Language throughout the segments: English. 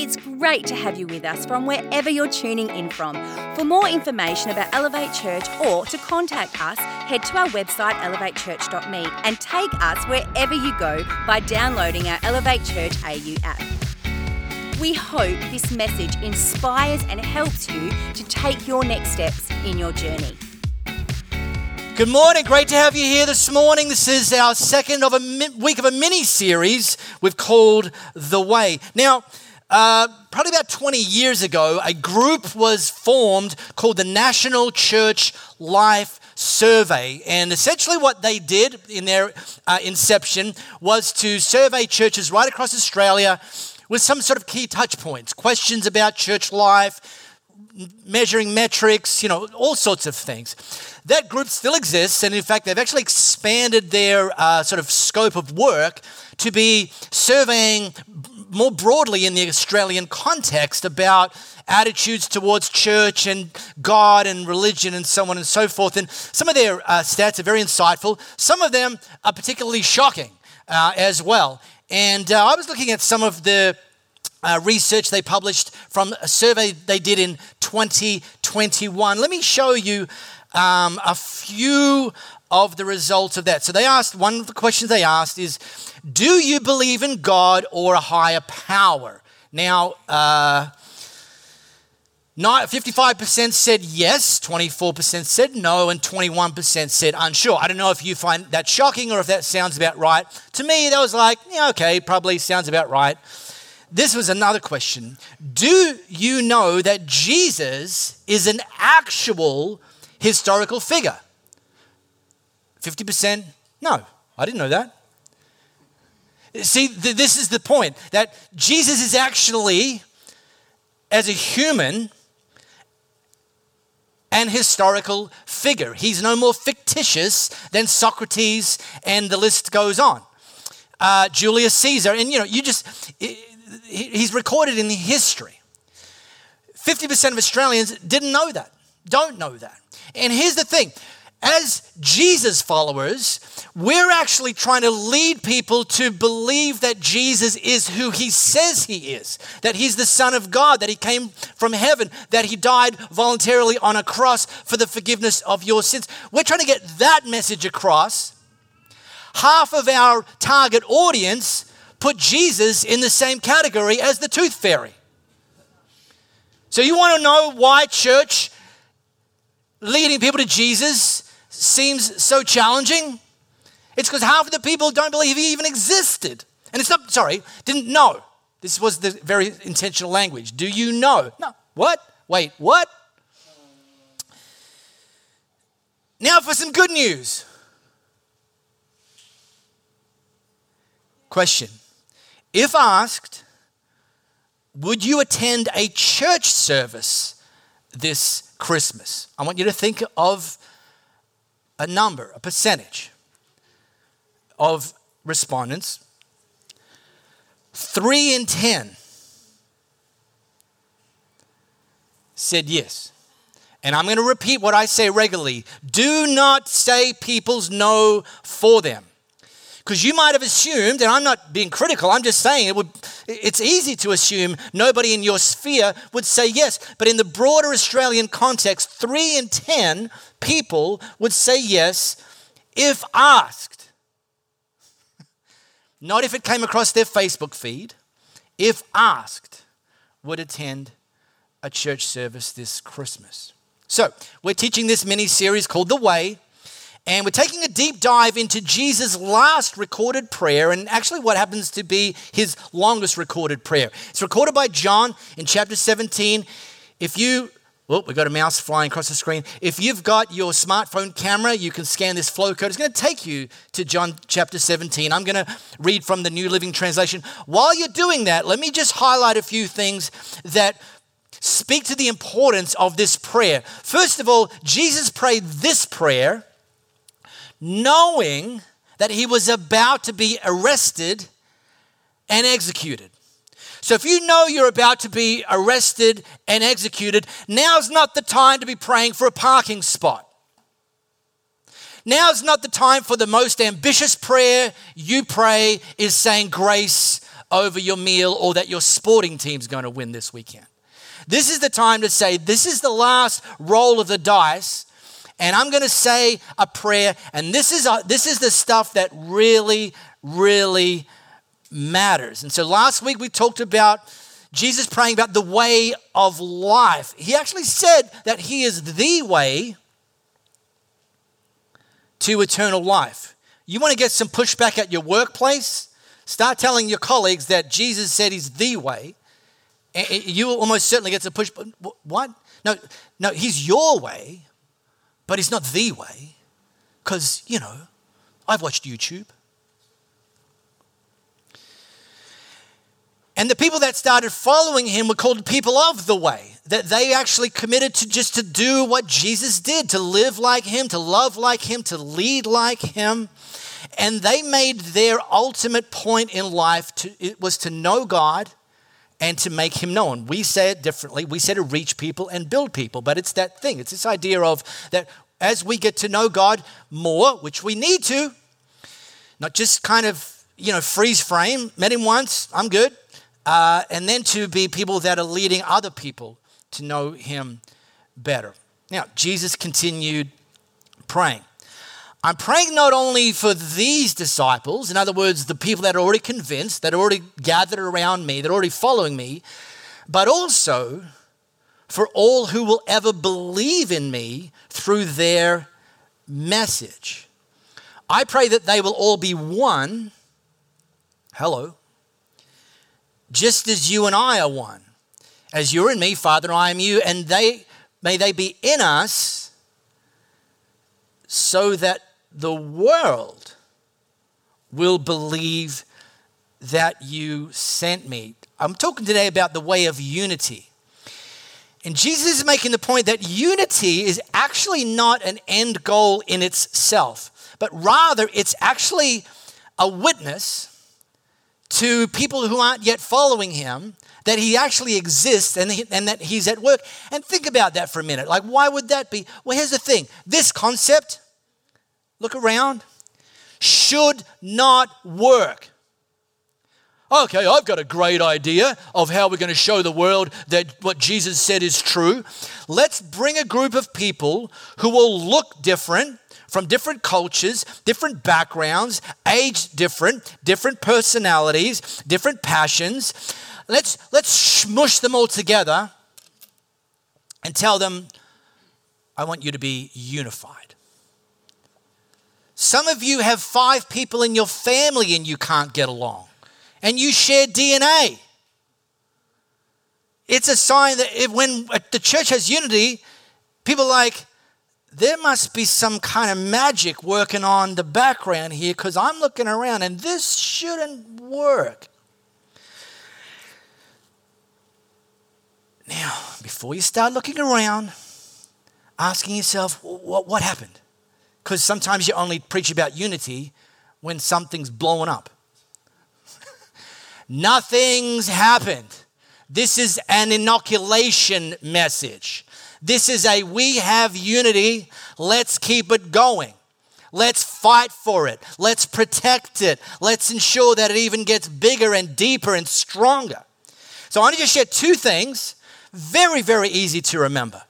It's great to have you with us from wherever you're tuning in from. For more information about Elevate Church or to contact us, head to our website elevatechurch.me and take us wherever you go by downloading our Elevate Church AU app. We hope this message inspires and helps you to take your next steps in your journey. Good morning. Great to have you here this morning. This is our second of a week of a mini-series we've called The Way. Now, probably about 20 years ago, a group was formed called the National Church Life Survey. And essentially what they did in their inception was to survey churches right across Australia with some sort of key touch points, questions about church life, measuring metrics, all sorts of things. That group still exists, and in fact, they've actually expanded their sort of scope of work to be surveying more broadly in the Australian context about attitudes towards church and God and religion and so on and so forth. And some of their stats are very insightful. Some of them are particularly shocking as well. And I was looking at some of the research they published from a survey they did in 2021. Let me show you a few of the results of that. So they asked, one of the questions they asked is, do you believe in God or a higher power? Now, 55% said yes, 24% said no, and 21% said unsure. I don't know if you find that shocking or if that sounds about right. To me, that was like, yeah, okay, probably sounds about right. This was another question. Do you know that Jesus is an actual historical figure? 50%, no, I didn't know that. See, this is the point, that Jesus is actually, as a human, an historical figure. He's no more fictitious than Socrates, and the list goes on. Julius Caesar, and he's recorded in history. 50% of Australians didn't know that, don't know that. And here's the thing, as Jesus followers, we're actually trying to lead people to believe that Jesus is who he says he is, that he's the Son of God, that he came from heaven, that he died voluntarily on a cross for the forgiveness of your sins. We're trying to get that message across. Half of our target audience put Jesus in the same category as the tooth fairy. So you want to know why church leading people to Jesus seems so challenging? It's because half of the people don't believe he even existed. And it's not, sorry, didn't know. This was the very intentional language. Do you know? No. What? Wait, what? Now for some good news. Question. If asked, would you attend a church service this Christmas? I want you to think of a number, a percentage of respondents. 3 in 10 said yes. And I'm going to repeat what I say regularly. Do not say people's no for them. Because you might have assumed, and I'm not being critical, I'm just saying it's easy to assume nobody in your sphere would say yes. But in the broader Australian context, 3 in 10 people would say yes if asked. Not if it came across their Facebook feed. If asked, would attend a church service this Christmas. So we're teaching this mini-series called The Way. And we're taking a deep dive into Jesus' last recorded prayer and actually what happens to be his longest recorded prayer. It's recorded by John in chapter 17. We've got a mouse flying across the screen. If you've got your smartphone camera, you can scan this flow code. It's going to take you to John chapter 17. I'm going to read from the New Living Translation. While you're doing that, let me just highlight a few things that speak to the importance of this prayer. First of all, Jesus prayed this prayer knowing that he was about to be arrested and executed. So if you know you're about to be arrested and executed, now's not the time to be praying for a parking spot. Now's not the time for the most ambitious prayer you pray is saying grace over your meal or that your sporting team's going to win this weekend. This is the time to say, this is the last roll of the dice, and I'm going to say a prayer, and this is the stuff that really, really matters. And so last week we talked about Jesus praying about the way of life. He actually said that he is the way to eternal life. You want to get some pushback at your workplace? Start telling your colleagues that Jesus said he's the way. You will almost certainly get some pushback. What? No, he's your way, but he's not the way. Because, I've watched YouTube. And the people that started following him were called people of the way, that they actually committed to just to do what Jesus did, to live like him, to love like him, to lead like him. And they made their ultimate point in life to know God and to make him known. We say it differently. We say to reach people and build people, but it's that thing. It's this idea of that as we get to know God more, which we need to, not just kind of, freeze frame, met him once, I'm good. And then to be people that are leading other people to know him better. Now, Jesus continued praying. I'm praying not only for these disciples, in other words, the people that are already convinced, that are already gathered around me, that are already following me, but also for all who will ever believe in me through their message. I pray that they will all be one. Hello. Just as you and I are one, as you're in me, Father, and I am you, and may they be in us so that the world will believe that you sent me. I'm talking today about the way of unity. And Jesus is making the point that unity is actually not an end goal in itself, but rather it's actually a witness to people who aren't yet following him, that he actually exists and that he's at work. And think about that for a minute. Like, why would that be? Well, here's the thing. This concept, look around, should not work. Okay, I've got a great idea of how we're going to show the world that what Jesus said is true. Let's bring a group of people who will look different, from different cultures, different backgrounds, age different personalities, different passions. Let's smush them all together and tell them, I want you to be unified. Some of you have 5 people in your family and you can't get along, and you share DNA. It's a sign that when the church has unity, people are like, there must be some kind of magic working on the background here, because I'm looking around and this shouldn't work. Now, before you start looking around, asking yourself, what happened? Because sometimes you only preach about unity when something's blowing up. Nothing's happened. This is an inoculation message. This is we have unity, let's keep it going. Let's fight for it. Let's protect it. Let's ensure that it even gets bigger and deeper and stronger. So I want to just share 2 things, very, very easy to remember.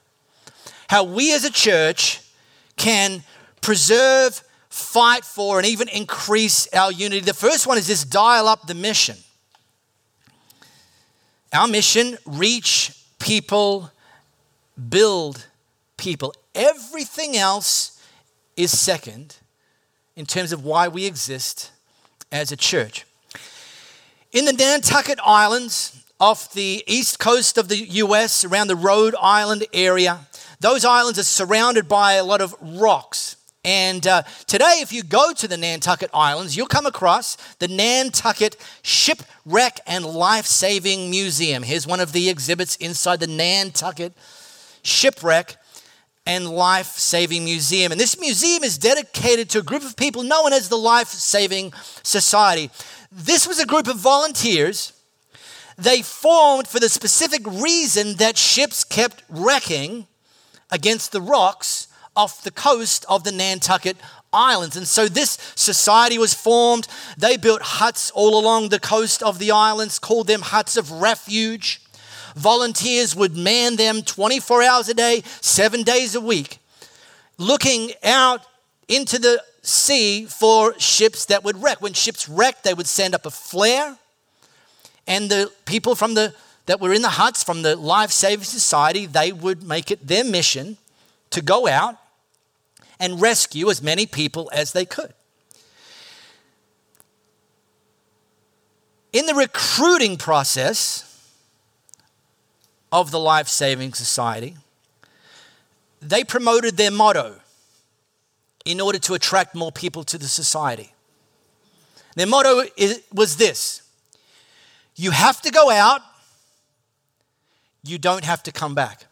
How we as a church can preserve, fight for, and even increase our unity. The first one is this: dial up the mission. Our mission, reach people, build people. Everything else is second in terms of why we exist as a church. In the Nantucket Islands, off the east coast of the US, around the Rhode Island area, those islands are surrounded by a lot of rocks. And today, if you go to the Nantucket Islands, you'll come across the Nantucket Shipwreck and Life-Saving Museum. Here's one of the exhibits inside the Nantucket Shipwreck and Life-Saving Museum. And this museum is dedicated to a group of people known as the Life-Saving Society. This was a group of volunteers. They formed for the specific reason that ships kept wrecking against the rocks off the coast of the Nantucket islands. And so this society was formed. They built huts all along the coast of the islands, called them huts of refuge. Volunteers would man them 24 hours a day, 7 days a week, looking out into the sea for ships that would wreck. When ships wrecked, they would send up a flare, and the people from that were in the huts from the Life Saving Society, they would make it their mission to go out and rescue as many people as they could. In the recruiting process of the Life Saving Society, they promoted their motto in order to attract more people to the society. Their motto was this: you have to go out, you don't have to come back.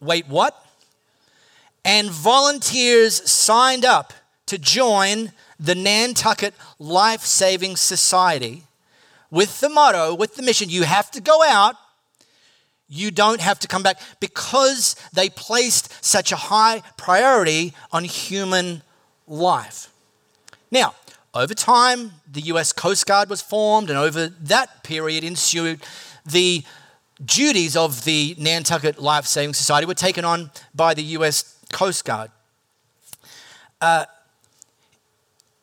Wait, what? And volunteers signed up to join the Nantucket Life Saving Society with the motto, with the mission, you have to go out, you don't have to come back, because they placed such a high priority on human life. Now, over time, the US Coast Guard was formed, and over that period ensued, the duties of the Nantucket Life Saving Society were taken on by the US Coast Guard.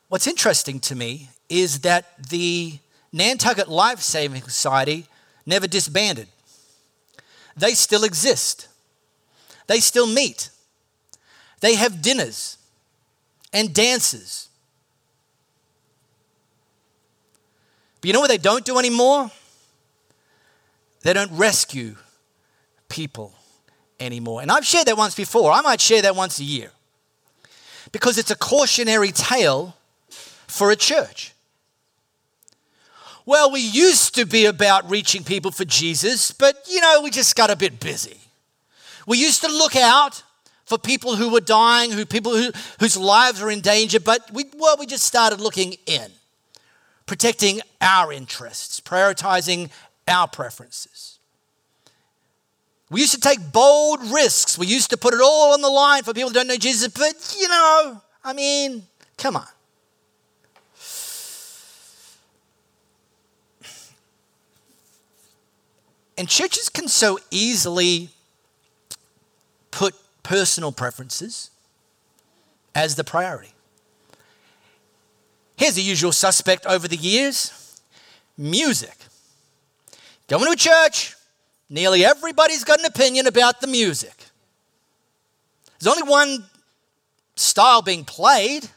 What's interesting to me is that the Nantucket Life Saving Society never disbanded. They still exist. They still meet. They have dinners and dances. But you know what they don't do anymore? They don't rescue people anymore. And I've shared that once before. I might share that once a year, because it's a cautionary tale for a church. Well, we used to be about reaching people for Jesus, but, you know, we just got a bit busy. We used to look out for people who were dying, whose lives were in danger, but we just started looking in, protecting our interests, prioritizing our preferences. We used to take bold risks. We used to put it all on the line for people who don't know Jesus, but, you know, I mean, come on. And churches can so easily put personal preferences as the priority. Here's a usual suspect over the years: music. Going to a church, nearly everybody's got an opinion about the music. There's only one style being played,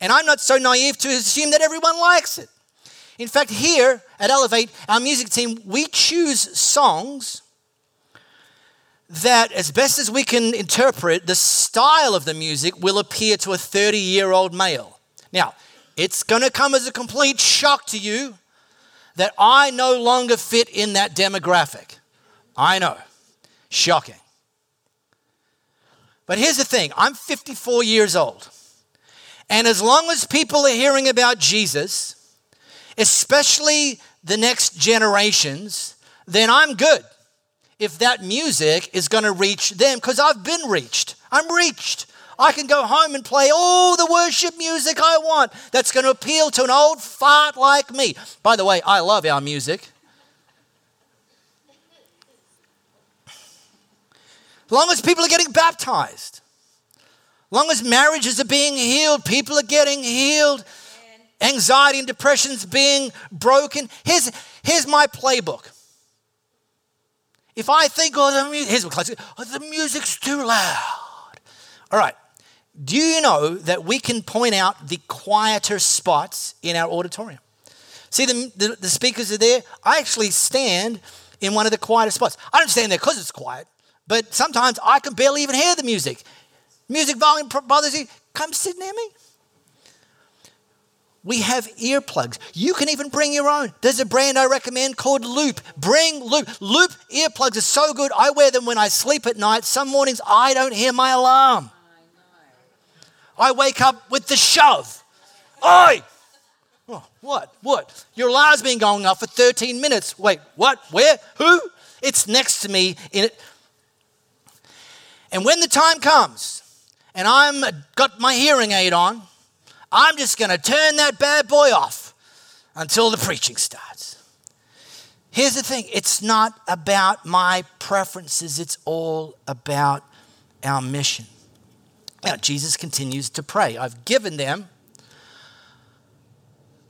and I'm not so naive to assume that everyone likes it. In fact, here at Elevate, our music team, we choose songs that, as best as we can interpret, the style of the music will appeal to a 30-year-old male. Now, it's going to come as a complete shock to you that I no longer fit in that demographic. I know, shocking. But here's the thing, I'm 54 years old, and as long as people are hearing about Jesus, especially the next generations, then I'm good if that music is going to reach them, because I've been reached. I'm reached. I can go home and play all the worship music I want that's going to appeal to an old fart like me. By the way, I love our music. As long as people are getting baptized, as long as marriages are being healed, people are getting healed, anxiety and depression's being broken. Here's my playbook. If I think, the music's too loud. All right, do you know that we can point out the quieter spots in our auditorium? See, the speakers are there. I actually stand in one of the quieter spots. I don't stand there because it's quiet, but sometimes I can barely even hear the music. Music volume bothers you, come sit near me. We have earplugs. You can even bring your own. There's a brand I recommend called Loop. Bring Loop. Loop earplugs are so good. I wear them when I sleep at night. Some mornings I don't hear my alarm. I wake up with the shove. Oi! Oh, what? What? Your alarm's been going off for 13 minutes. Wait, what? Where? Who? It's next to me. And when the time comes and I'm got my hearing aid on, I'm just going to turn that bad boy off until the preaching starts. Here's the thing. It's not about my preferences. It's all about our mission. Now, Jesus continues to pray. I've given them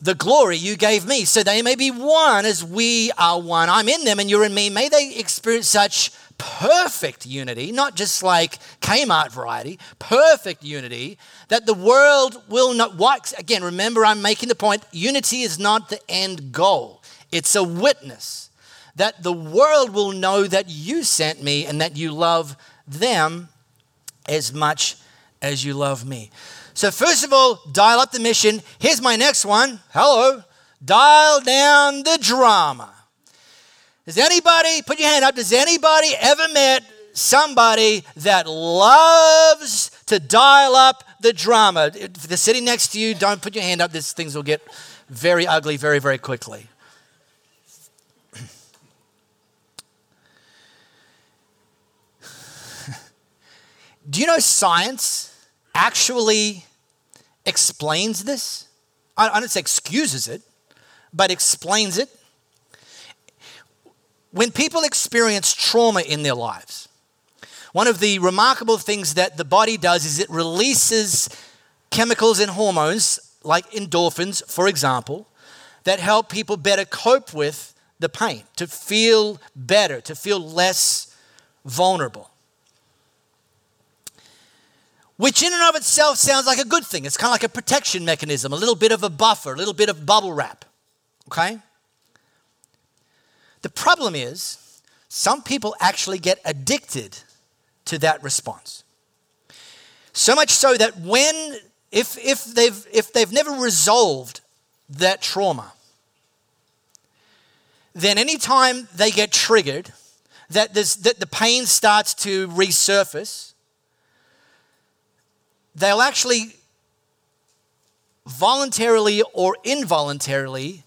the glory you gave me, so they may be one as we are one. I'm in them and you're in me. May they experience such perfect unity, not just like Kmart variety, perfect unity, that the world will not watch. Again, remember, I'm making the point, unity is not the end goal. It's a witness that the world will know that you sent me and that you love them as much as you love me. So first of all, dial up the mission. Here's my next one. Hello. Dial down the drama. Does anybody, put your hand up, does anybody ever met somebody that loves to dial up the drama? If they're sitting next to you, don't put your hand up. These things will get very ugly very, very quickly. Do you know science actually explains this? I don't say excuses it, but explains it. When people experience trauma in their lives, one of the remarkable things that the body does is it releases chemicals and hormones, like endorphins, for example, that help people better cope with the pain, to feel better, to feel less vulnerable. Which in and of itself sounds like a good thing. It's kind of like a protection mechanism, a little bit of a buffer, a little bit of bubble wrap, okay? The problem is some people actually get addicted to that response. So much so that when, if they've never resolved that trauma, then any time they get triggered, that the pain starts to resurface, they'll actually voluntarily or involuntarily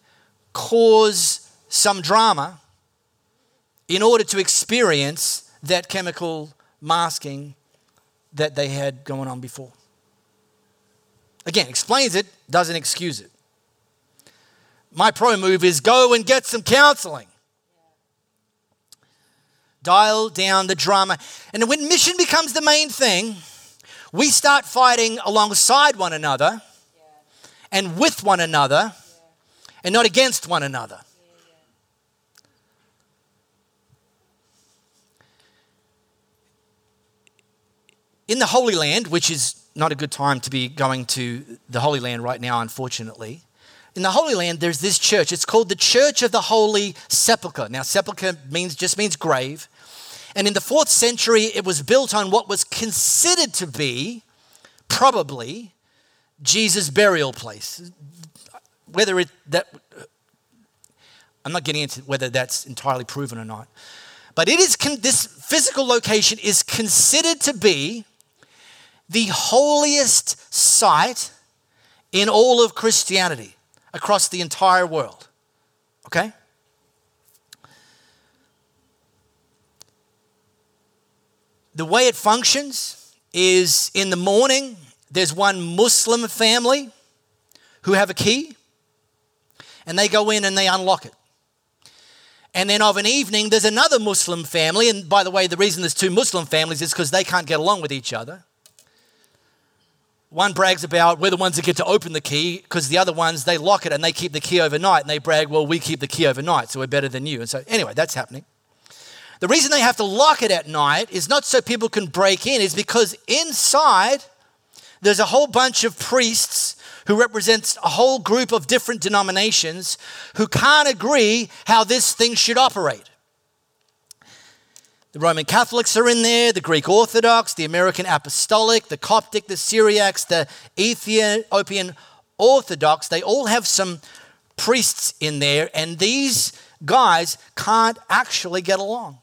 cause some drama in order to experience that chemical masking that they had going on before. Again, explains it, doesn't excuse it. My pro move is go and get some counseling. Dial down the drama. And when mission becomes the main thing, we start fighting alongside one another and with one another and not against one another. In the Holy Land, which is not a good time to be going to the Holy Land right now, unfortunately. In the Holy Land, there's this church. It's called the Church of the Holy Sepulchre. Now, sepulchre just means grave. And in the 4th century, it was built on what was considered to be probably Jesus' burial place. I'm not getting into whether that's entirely proven or not. But it is this physical location is considered to be the holiest site in all of Christianity across the entire world. Okay? The way it functions is in the morning, there's one Muslim family who have a key and they go in and they unlock it. And then of an evening, there's another Muslim family. And by the way, the reason there's two Muslim families is because they can't get along with each other. One brags about we're the ones that get to open the key because the other ones, they lock it and they keep the key overnight. And they brag, well, we keep the key overnight, so we're better than you. And so anyway, that's happening. The reason they have to lock it at night is not so people can break in, is because inside there's a whole bunch of priests who represents a whole group of different denominations who can't agree how this thing should operate. The Roman Catholics are in there, the Greek Orthodox, the American Apostolic, the Coptic, the Syriacs, the Ethiopian Orthodox. They all have some priests in there, and these guys can't actually get along.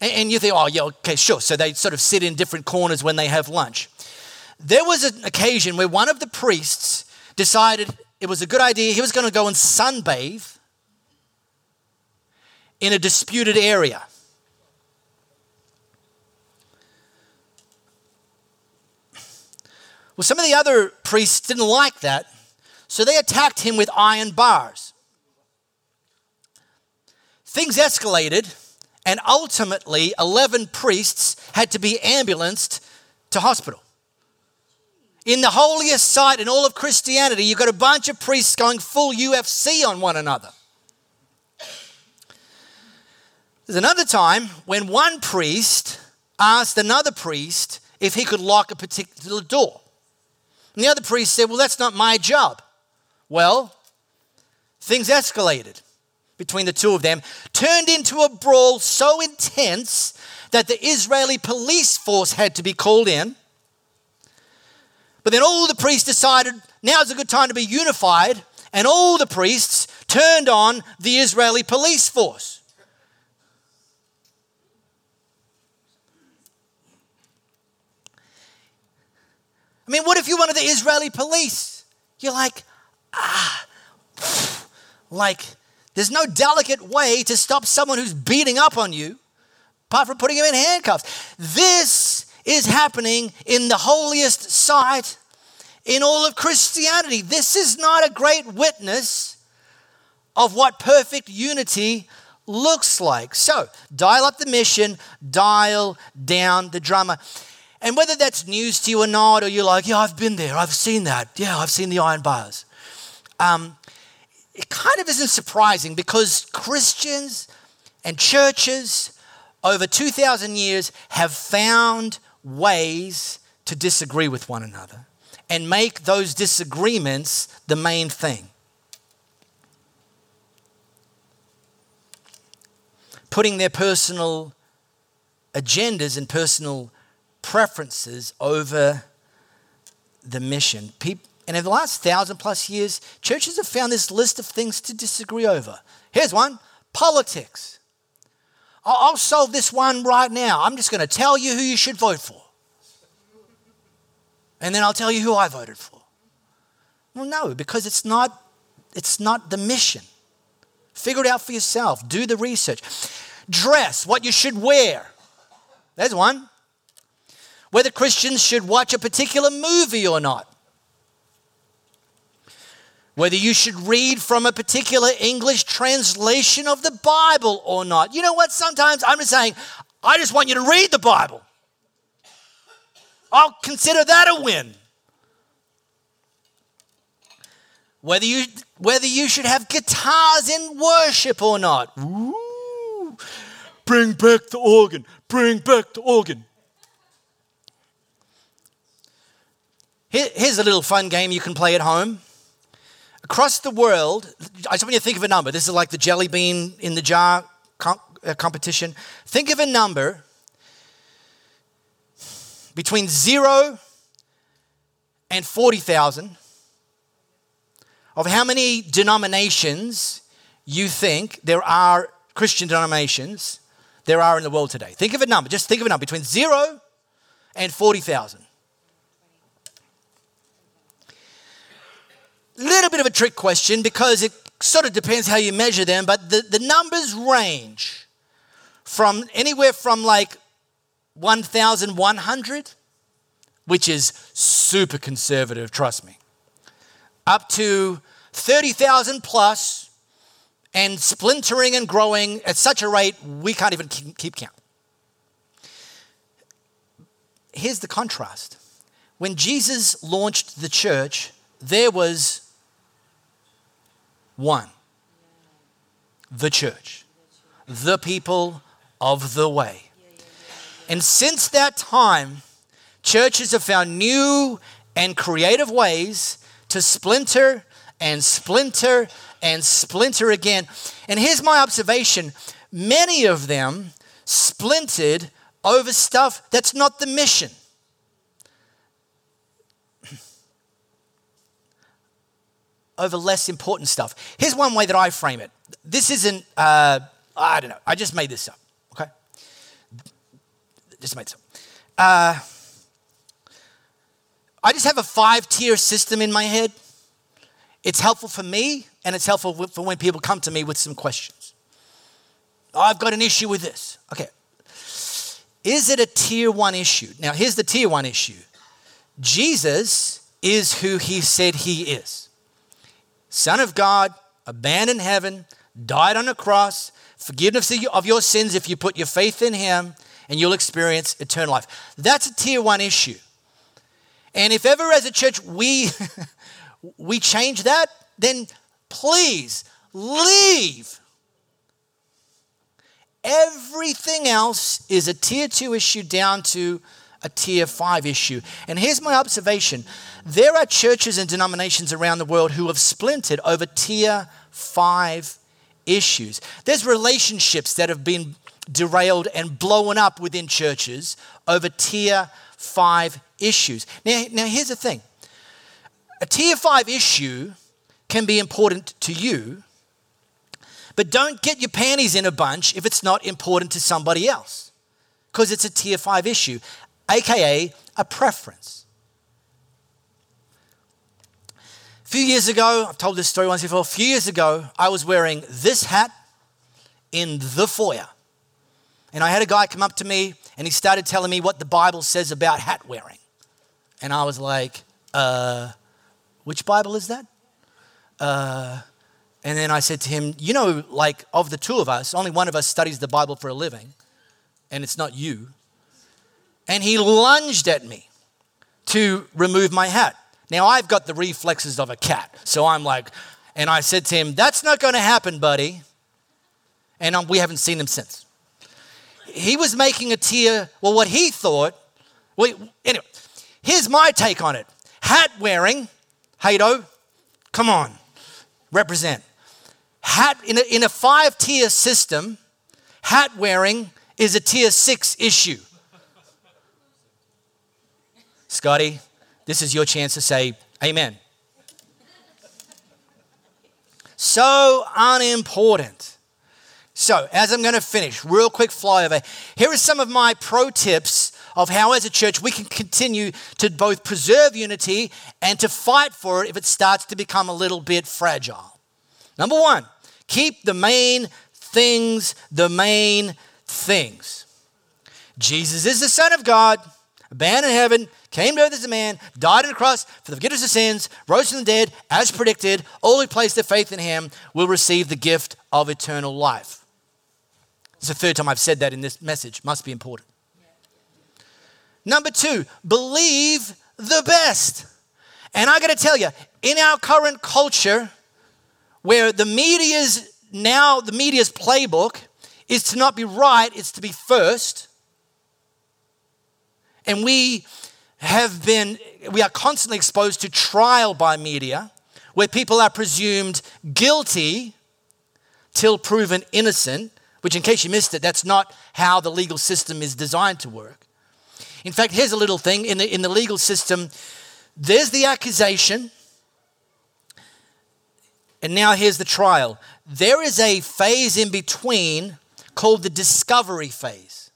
And you think, oh, yeah, okay, sure. So they sort of sit in different corners when they have lunch. There was an occasion where one of the priests decided it was a good idea. He was going to go and sunbathe in a disputed area. Well, some of the other priests didn't like that, so they attacked him with iron bars. Things escalated, and ultimately 11 priests had to be ambulanced to hospital. In the holiest site in all of Christianity, you've got a bunch of priests going full UFC on one another. There's another time when one priest asked another priest if he could lock a particular door. And the other priest said, well, that's not my job. Well, things escalated between the two of them, turned into a brawl so intense that the Israeli police force had to be called in. But then all the priests decided now's a good time to be unified, and all the priests turned on the Israeli police force. I mean, what if you're one of the Israeli police? You're like, there's no delicate way to stop someone who's beating up on you apart from putting him in handcuffs. This is happening in the holiest site in all of Christianity. This is not a great witness of what perfect unity looks like. So, dial up the mission, dial down the drama. And whether that's news to you or not, or you're like, yeah, I've been there, I've seen that. Yeah, I've seen the iron bars. It kind of isn't surprising because Christians and churches over 2,000 years have found ways to disagree with one another and make those disagreements the main thing. Putting their personal agendas and personal preferences over the mission. And in the last 1,000+ years, churches have found this list of things to disagree over. Here's one, politics. I'll solve this one right now. I'm just going to tell you who you should vote for. And then I'll tell you who I voted for. Well, no, because it's not the mission. Figure it out for yourself. Do the research. Dress, what you should wear. There's one. Whether Christians should watch a particular movie or not. Whether you should read from a particular English translation of the Bible or not. You know what? Sometimes I'm just saying, I just want you to read the Bible. I'll consider that a win. Whether you should have guitars in worship or not. Ooh, bring back the organ. Bring back the organ. Here's a little fun game you can play at home. Across the world, I just want you to think of a number. This is like the jelly bean in the jar competition. Think of a number between 0 and 40,000 of how many denominations you think there are, Christian denominations, there are in the world today. Think of a number, just think of a number between 0 and 40,000. Little bit of a trick question because it sort of depends how you measure them, but the numbers range from anywhere from like 1,100, which is super conservative, trust me, up to 30,000 plus and splintering and growing at such a rate we can't even keep count. Here's the contrast. When Jesus launched the church, there was one, the church, the people of the way. And since that time, churches have found new and creative ways to splinter and splinter and splinter again. And here's my observation. Many of them splintered over stuff that's not the mission. Over less important stuff. Here's one way that I frame it. This isn't, I don't know, I just made this up, okay? I just have a 5-tier system in my head. It's helpful for me, and it's helpful for when people come to me with some questions. I've got an issue with this. Okay, is it a tier 1 issue? Now, here's the tier 1 issue. Jesus is who he said he is. Son of God, abandoned heaven, died on a cross, forgiveness of your sins if you put your faith in him, and you'll experience eternal life. That's a tier one issue. And if ever as a church we change that, then please leave. Everything else is a tier two issue down to a tier five issue. And here's my observation. There are churches and denominations around the world who have splintered over tier five issues. There's relationships that have been derailed and blown up within churches over tier five issues. Now here's the thing. A tier five issue can be important to you, but don't get your panties in a bunch if it's not important to somebody else, because it's a tier five issue, AKA a preference. A few years ago, I've told this story once before, I was wearing this hat in the foyer. And I had a guy come up to me and he started telling me what the Bible says about hat wearing. And I was like, which Bible is that? And then I said to him, you know, like of the two of us, only one of us studies the Bible for a living, and it's not you. And he lunged at me to remove my hat. Now I've got the reflexes of a cat. So I'm like, and I said to him, that's not going to happen, buddy. And we haven't seen him since. He was making a tier, well, what he thought, anyway, here's my take on it. Hat wearing, Hato, come on, represent. Hat, in a five-tier system, hat wearing is a tier six issue. Scotty, this is your chance to say amen. So unimportant. So, as I'm going to finish, real quick flyover. Here are some of my pro tips of how as a church we can continue to both preserve unity and to fight for it if it starts to become a little bit fragile. Number one, keep the main things the main things. Jesus is the Son of God, abandoned heaven, came to earth as a man, died on the cross for the forgiveness of sins, rose from the dead, as predicted. All who place their faith in him will receive the gift of eternal life. It's the third time I've said that in this message. Must be important. Number two, believe the best. And I got to tell you, in our current culture, where the media's playbook is to not be right, it's to be first. And we are constantly exposed to trial by media, where people are presumed guilty till proven innocent, which in case you missed it, that's not how the legal system is designed to work. In fact, here's a little thing. In the legal system, there's the accusation, and now here's the trial. There is a phase in between called the discovery phase.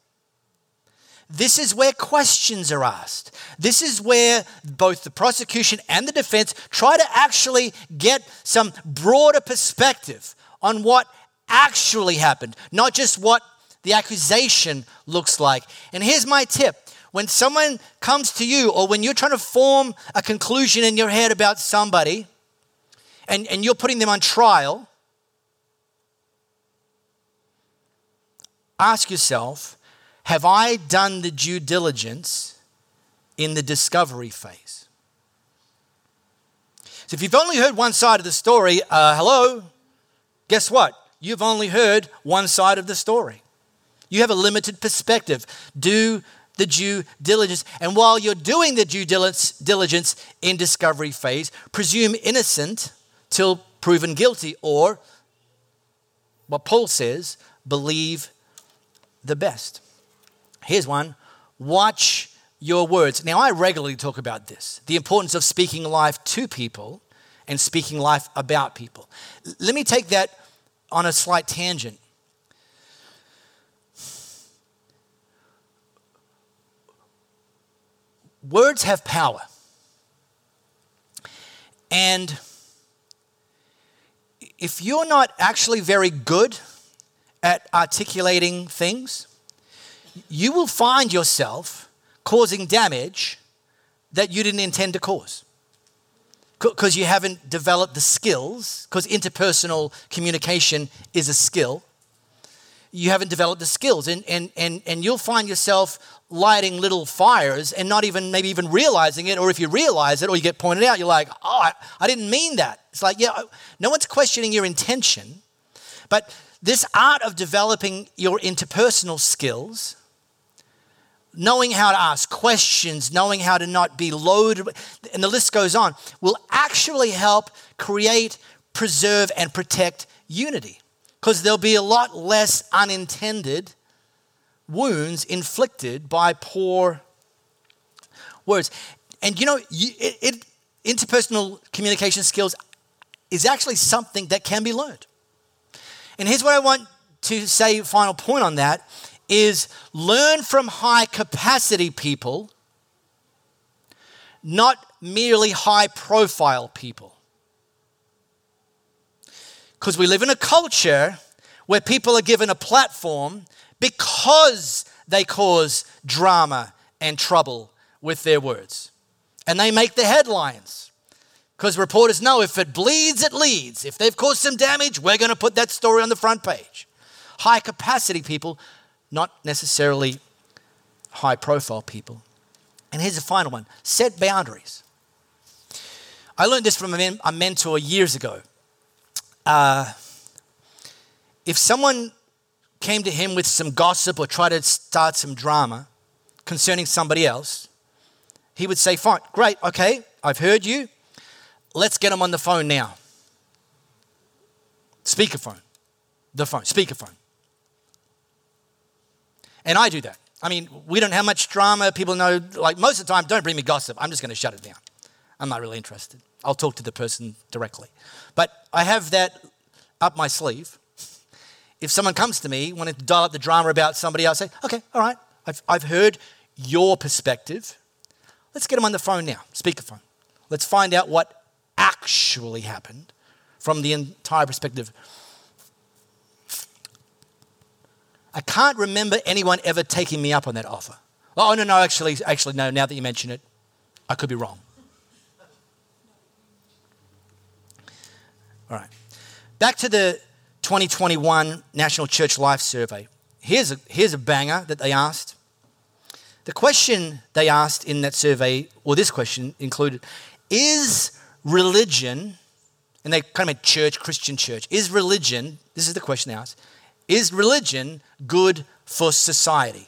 This is where questions are asked. This is where both the prosecution and the defense try to actually get some broader perspective on what actually happened, not just what the accusation looks like. And here's my tip. When someone comes to you or when you're trying to form a conclusion in your head about somebody and you're putting them on trial, ask yourself, have I done the due diligence in the discovery phase? So if you've only heard one side of the story, hello, guess what? You've only heard one side of the story. You have a limited perspective. Do the due diligence. And while you're doing the due diligence in discovery phase, presume innocent till proven guilty, or what Paul says, believe the best. Here's one, watch your words. Now I regularly talk about this, the importance of speaking life to people and speaking life about people. Let me take that on a slight tangent. Words have power. And if you're not actually very good at articulating things, you will find yourself causing damage that you didn't intend to cause, because you haven't developed the skills, because interpersonal communication is a skill. You haven't developed the skills, and you'll find yourself lighting little fires and not even maybe even realizing it, or if you realize it or you get pointed out, you're like, oh, I didn't mean that. It's like, yeah, no one's questioning your intention, but this art of developing your interpersonal skills, knowing how to ask questions, knowing how to not be loaded, and the list goes on, will actually help create, preserve, and protect unity, because there'll be a lot less unintended wounds inflicted by poor words. And you know, interpersonal communication skills is actually something that can be learned. And here's what I want to say, final point on that, is learn from high capacity people, not merely high profile people. Because we live in a culture where people are given a platform because they cause drama and trouble with their words. And they make the headlines because reporters know if it bleeds, it leads. If they've caused some damage, we're going to put that story on the front page. High capacity people, not necessarily high profile people. And here's the final one, set boundaries. I learned this from a mentor years ago. If someone came to him with some gossip or tried to start some drama concerning somebody else, he would say, fine, great, okay, I've heard you. Let's get them on the phone now. Speakerphone. And I do that. I mean, we don't have much drama. People know, like most of the time, don't bring me gossip. I'm just going to shut it down. I'm not really interested. I'll talk to the person directly. But I have that up my sleeve. If someone comes to me wanting to dial up the drama about somebody else, I say, okay, all right, I've heard your perspective. Let's get them on the phone now, speakerphone. Let's find out what actually happened from the entire perspective. I can't remember anyone ever taking me up on that offer. Oh, no, actually, no, now that you mention it, I could be wrong. All right, back to the 2021 National Church Life Survey. Here's a banger that they asked. The question they asked in that survey, or this question included, is religion, and they kind of meant church, Christian church, is religion, this is the question they asked, is religion good for society?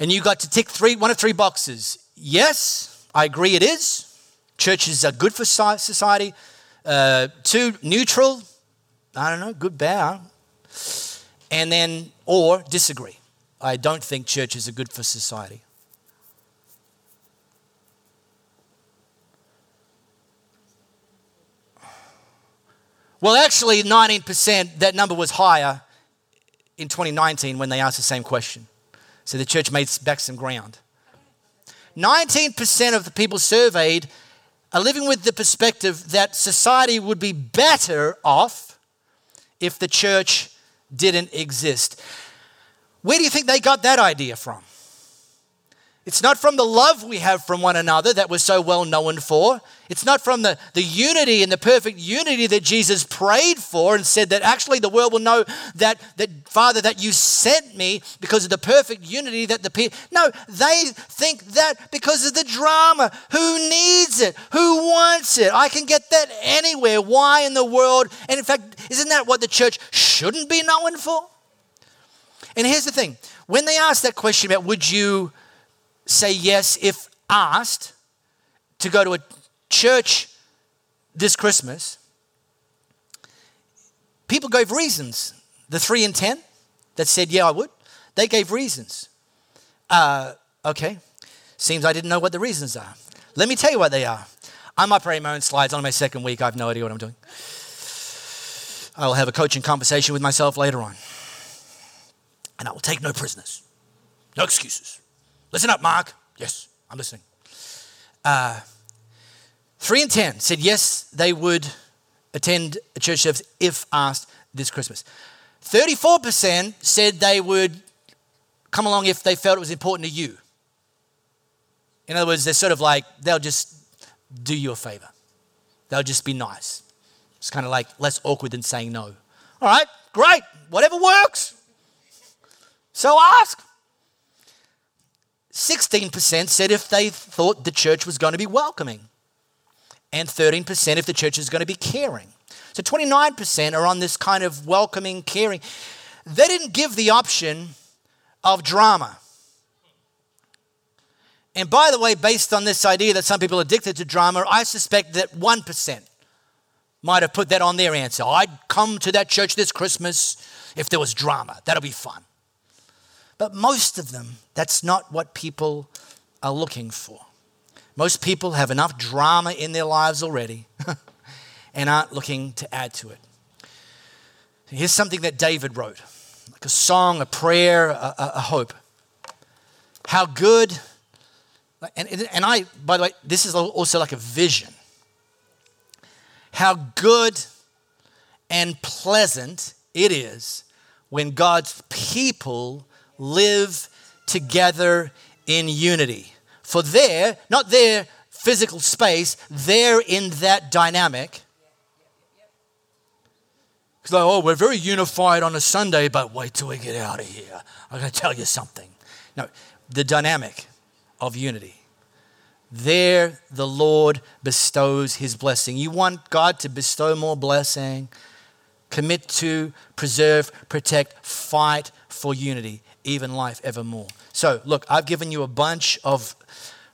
And you got to tick one of three boxes. Yes, I agree it is. Churches are good for society. Two, neutral. I don't know, good, bad. And then, or disagree. I don't think churches are good for society. Well, actually, 19%, that number was higher in 2019 when they asked the same question. So the church made back some ground. 19% of the people surveyed are living with the perspective that society would be better off if the church didn't exist. Where do you think they got that idea from? It's not from the love we have from one another that we're so well known for. It's not from the unity and the perfect unity that Jesus prayed for and said that actually the world will know that Father, that you sent me because of the perfect unity that the people... No, they think that because of the drama. Who needs it? Who wants it? I can get that anywhere. Why in the world? And in fact, isn't that what the church shouldn't be known for? And here's the thing. When they asked that question about would you... say yes if asked to go to a church this Christmas, people gave reasons. The 3 in 10 that said, yeah, I would, they gave reasons. Okay, seems I didn't know what the reasons are. Let me tell you what they are. I'm operating my own slides on my second week. I have no idea what I'm doing. I'll have a coaching conversation with myself later on. And I will take no prisoners, no excuses. Listen up, Mark. Yes, I'm listening. 3 in 10 said yes, they would attend a church service if asked this Christmas. 34% said they would come along if they felt it was important to you. In other words, they're sort of like, they'll just do you a favor. They'll just be nice. It's kind of like less awkward than saying no. All right, great, whatever works. So ask. 16% said if they thought the church was going to be welcoming, and 13% if the church is going to be caring. So 29% are on this kind of welcoming, caring. They didn't give the option of drama. And by the way, based on this idea that some people are addicted to drama, I suspect that 1% might have put that on their answer. I'd come to that church this Christmas if there was drama. That'll be fun. But most of them, that's not what people are looking for. Most people have enough drama in their lives already and aren't looking to add to it. Here's something that David wrote, like a song, a prayer, a hope. How good... And I, by the way, this is also like a vision. How good and pleasant it is when God's people live together in unity. For there, not their physical space, they're in that dynamic. Because like, oh, we're very unified on a Sunday, but wait till we get out of here. I'm going to tell you something. No, the dynamic of unity. There the Lord bestows his blessing. You want God to bestow more blessing? Commit to, preserve, protect, fight for unity, even life evermore. So look, I've given you a bunch of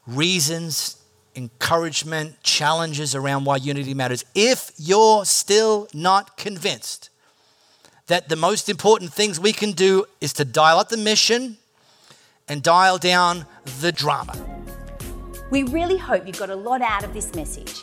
reasons, encouragement, challenges around why unity matters. If you're still not convinced that the most important things we can do is to dial up the mission and dial down the drama. We really hope you got a lot out of this message.